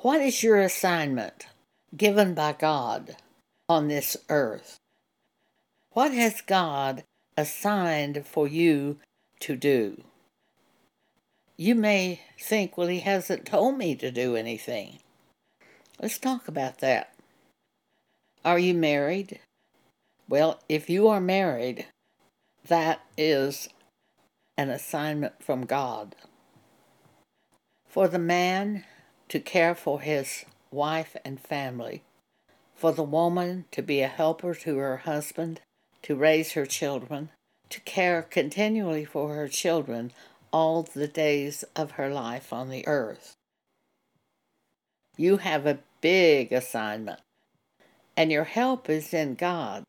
What is your assignment given by God on this earth? What has God assigned for you to do? You may think, well, he hasn't told me to do anything. Let's talk about that. Are you married? Well, if you are married, that is an assignment from God. For the man to care for his wife and family, for the woman to be a helper to her husband, to raise her children, to care continually for her children all the days of her life on the earth. You have a big assignment, and your help is in God.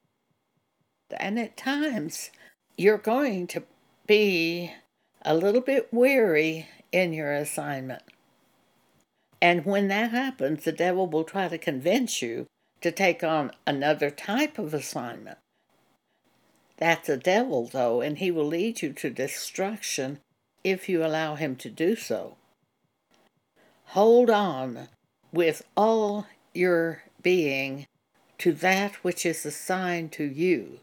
And at times, you're going to be a little bit weary in your assignment. And when that happens, the devil will try to convince you to take on another type of assignment. That's a devil, though, and he will lead you to destruction if you allow him to do so. Hold on with all your being to that which is assigned to you.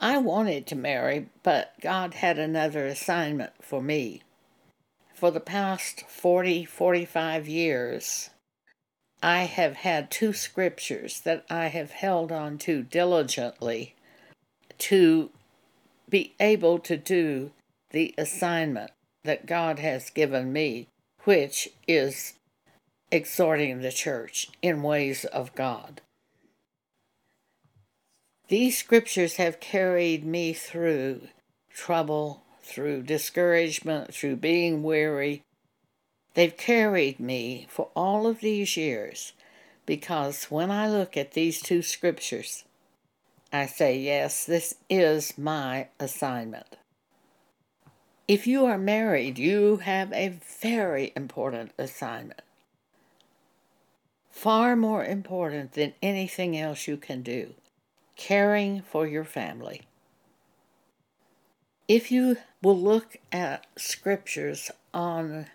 I wanted to marry, but God had another assignment for me. For the past 45 years, I have had two scriptures that I have held on to diligently to be able to do the assignment that God has given me, which is exhorting the church in ways of God. These scriptures have carried me through trouble, through discouragement, through being weary. They've carried me for all of these years, because when I look at these two scriptures, I say, yes, this is my assignment. If you are married, you have a very important assignment, far more important than anything else you can do, caring for your family. If you will look at scriptures on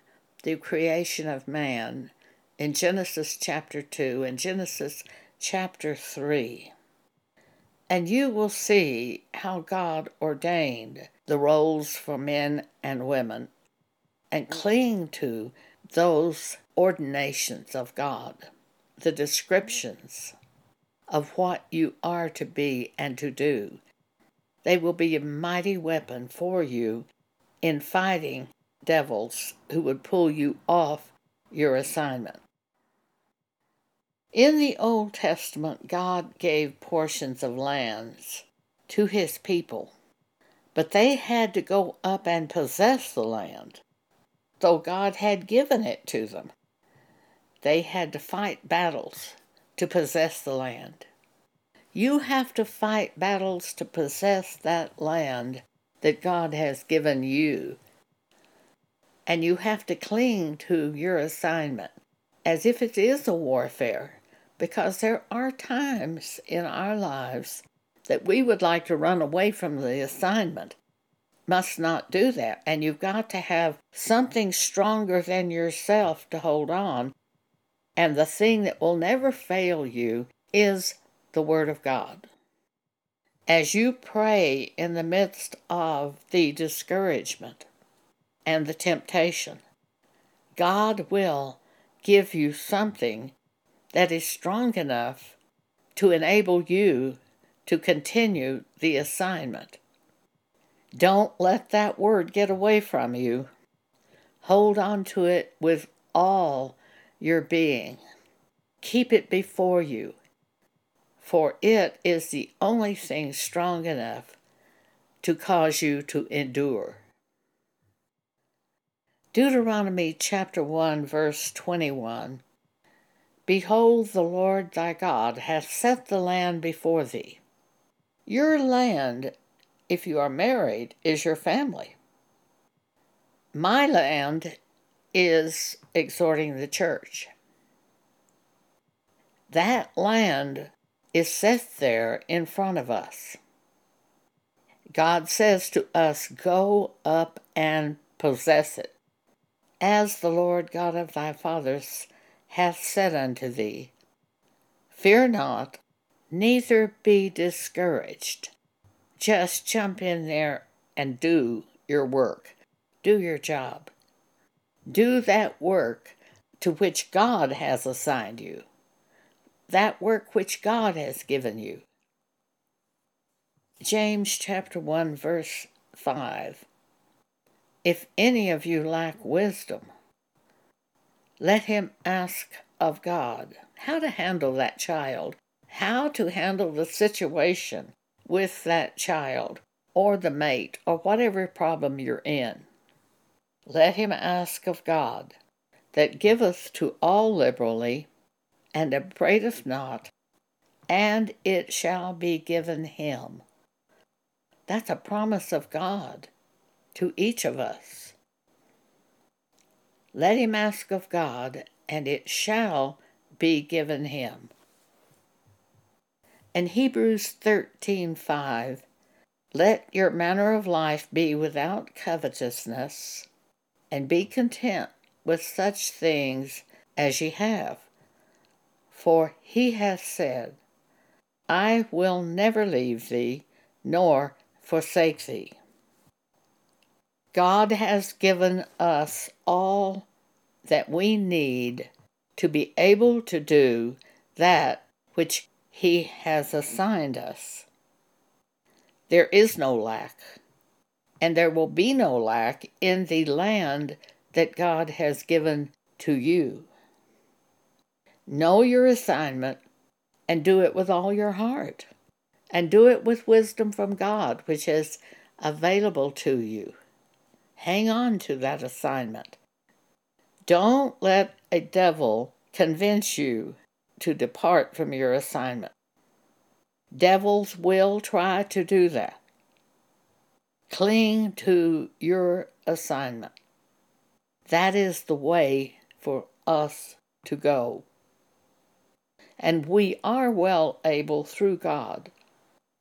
the creation of man in Genesis chapter 2 and Genesis chapter 3, and you will see how God ordained the roles for men and women and cling to those ordinations of God, the descriptions of what you are to be and to do. They will be a mighty weapon for you in fighting devils who would pull you off your assignment. In the Old Testament, God gave portions of lands to his people, but they had to go up and possess the land, though God had given it to them. They had to fight battles to possess the land. You have to fight battles to possess that land that God has given you. And you have to cling to your assignment as if it is a warfare, because there are times in our lives that we would like to run away from the assignment. Must not do that. And you've got to have something stronger than yourself to hold on. And the thing that will never fail you is the Word of God. As you pray in the midst of the discouragement and the temptation, God will give you something that is strong enough to enable you to continue the assignment. Don't let that word get away from you. Hold on to it with all your being. Keep it before you. For it is the only thing strong enough to cause you to endure. Deuteronomy chapter 1, verse 21. Behold, the Lord thy God hath set the land before thee. Your land, if you are married, is your family. My land is exhorting the church. That land is set there in front of us. God says to us, go up and possess it, as the Lord God of thy fathers hath said unto thee, Fear not, neither be discouraged. Just jump in there and do your work. Do your job. Do that work to which God has assigned you. That work which God has given you. James chapter 1 verse 5. If any of you lack wisdom, let him ask of God how to handle that child, how to handle the situation with that child, or the mate, or whatever problem you're in. Let him ask of God, that giveth to all liberally, and upbraideth not, and it shall be given him. That's a promise of God to each of us. Let him ask of God, and it shall be given him. In Hebrews 13:5, let your manner of life be without covetousness, and be content with such things as ye have. For he hath said, I will never leave thee, nor forsake thee. God has given us all that we need to be able to do that which he has assigned us. There is no lack, and there will be no lack in the land that God has given to you. Know your assignment and do it with all your heart, and do it with wisdom from God, which is available to you. Hang on to that assignment. Don't let a devil convince you to depart from your assignment. Devils will try to do that. Cling to your assignment. That is the way for us to go. And we are well able through God,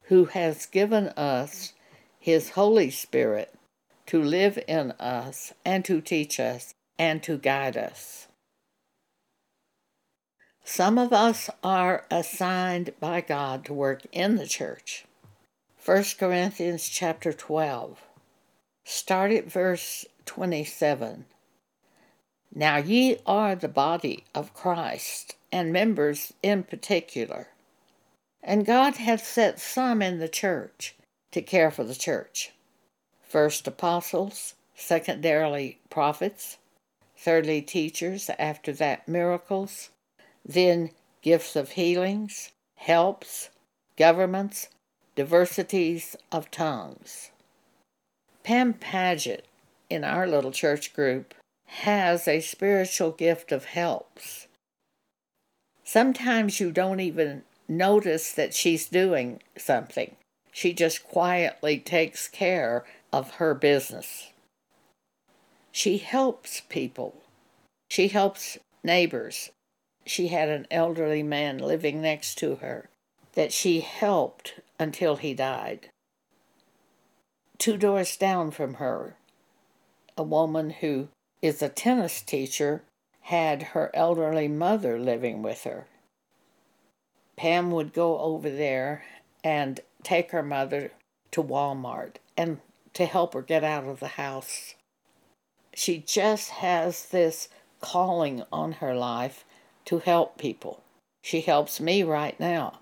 who has given us his Holy Spirit to live in us and to teach us and to guide us. Some of us are assigned by God to work in the church. 1 Corinthians chapter 12. Start at verse 27. Now ye are the body of Christ, and members in particular. And God hath set some in the church to care for the church. First apostles, secondarily prophets, thirdly teachers, after that miracles, then gifts of healings, helps, governments, diversities of tongues. Pam Padgett, in our little church group, has a spiritual gift of helps. Sometimes you don't even notice that she's doing something. She just quietly takes care of her business. She helps people. She helps neighbors. She had an elderly man living next to her that she helped until he died. 2 doors down from her, a woman who is a tennis teacher had her elderly mother living with her. Pam would go over there and take her mother to Walmart and to help her get out of the house. She just has this calling on her life to help people. She helps me right now.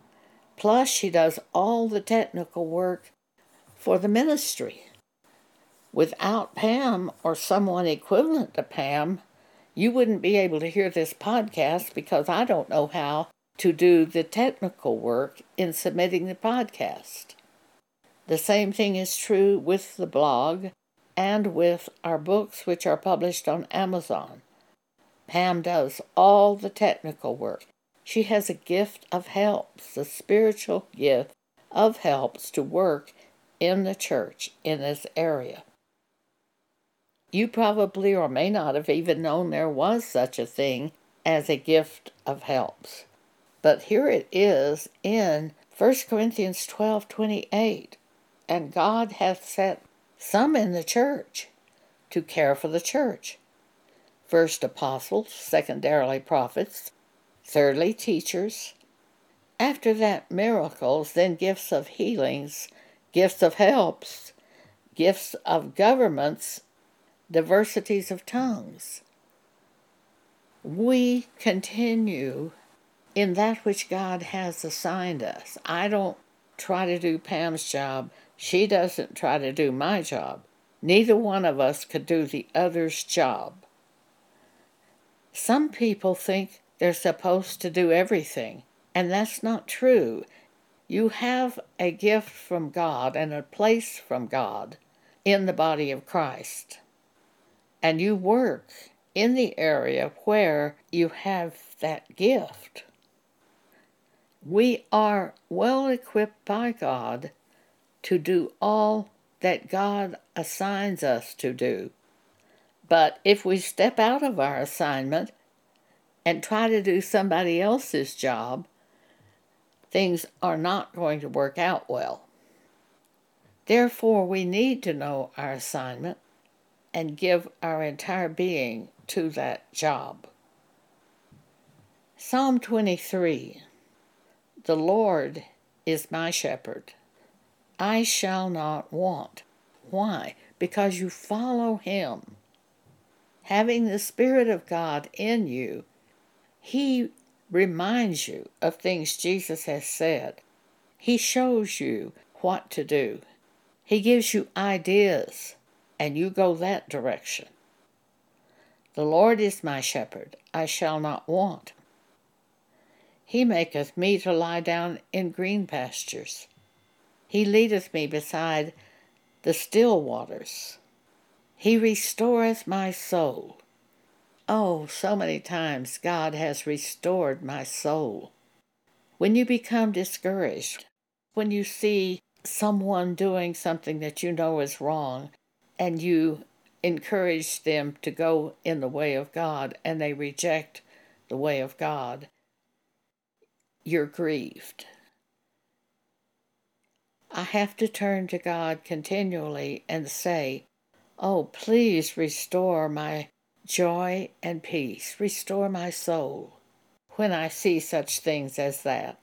Plus, she does all the technical work for the ministry. Without Pam or someone equivalent to Pam, you wouldn't be able to hear this podcast because I don't know how to do the technical work in submitting the podcast. The same thing is true with the blog and with our books, which are published on Amazon. Pam does all the technical work. She has a gift of helps, a spiritual gift of helps to work in the church in this area. You probably or may not have even known there was such a thing as a gift of helps. But here it is in 1 Corinthians 12:28, and God hath set some in the church to care for the church. first apostles, secondarily prophets, thirdly teachers. After that, miracles, then gifts of healings, gifts of helps, gifts of governments, diversities of tongues. We continue in that which God has assigned us. I don't try to do Pam's job. She doesn't try to do my job. Neither one of us could do the other's job. Some people think they're supposed to do everything, and that's not true. You have a gift from God and a place from God in the body of Christ, and you work in the area where you have that gift. We are well equipped by God to do all that God assigns us to do. But if we step out of our assignment and try to do somebody else's job, things are not going to work out well. Therefore, we need to know our assignment and give our entire being to that job. Psalm 23. The Lord is my shepherd. I shall not want. Why? Because you follow Him. Having the Spirit of God in you, He reminds you of things Jesus has said. He shows you what to do. He gives you ideas, and you go that direction. The Lord is my shepherd. I shall not want. He maketh me to lie down in green pastures. He leadeth me beside the still waters. He restoreth my soul. Oh, so many times God has restored my soul. When you become discouraged, when you see someone doing something that you know is wrong, and you encourage them to go in the way of God, and they reject the way of God, you're grieved. I have to turn to God continually and say, "Oh, please restore my joy and peace. Restore my soul," when I see such things as that.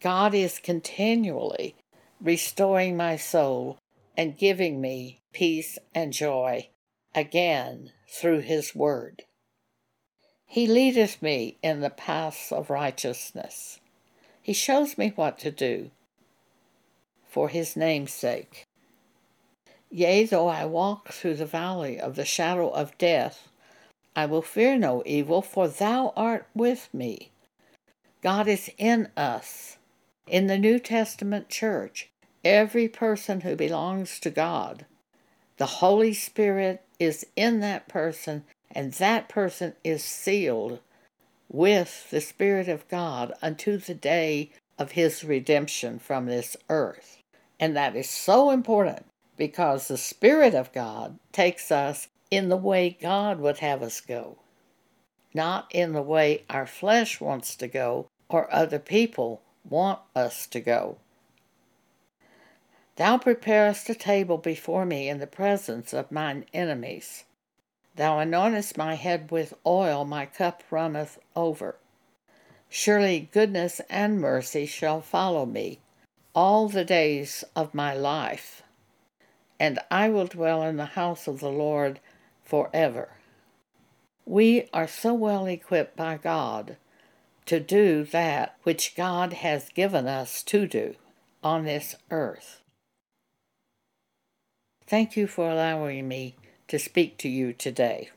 God is continually restoring my soul and giving me peace and joy again through His Word. He leadeth me in the paths of righteousness. He shows me what to do for His name's sake. Yea, though I walk through the valley of the shadow of death, I will fear no evil, for Thou art with me. God is in us. In the New Testament church, every person who belongs to God, the Holy Spirit is in that person, and that person is sealed with the Spirit of God unto the day of His redemption from this earth. And that is so important, because the Spirit of God takes us in the way God would have us go, not in the way our flesh wants to go or other people want us to go. Thou preparest a table before me in the presence of mine enemies. Thou anointest my head with oil, my cup runneth over. Surely goodness and mercy shall follow me all the days of my life, and I will dwell in the house of the Lord forever. We are so well equipped by God to do that which God has given us to do on this earth. Thank you for allowing me to speak to you today.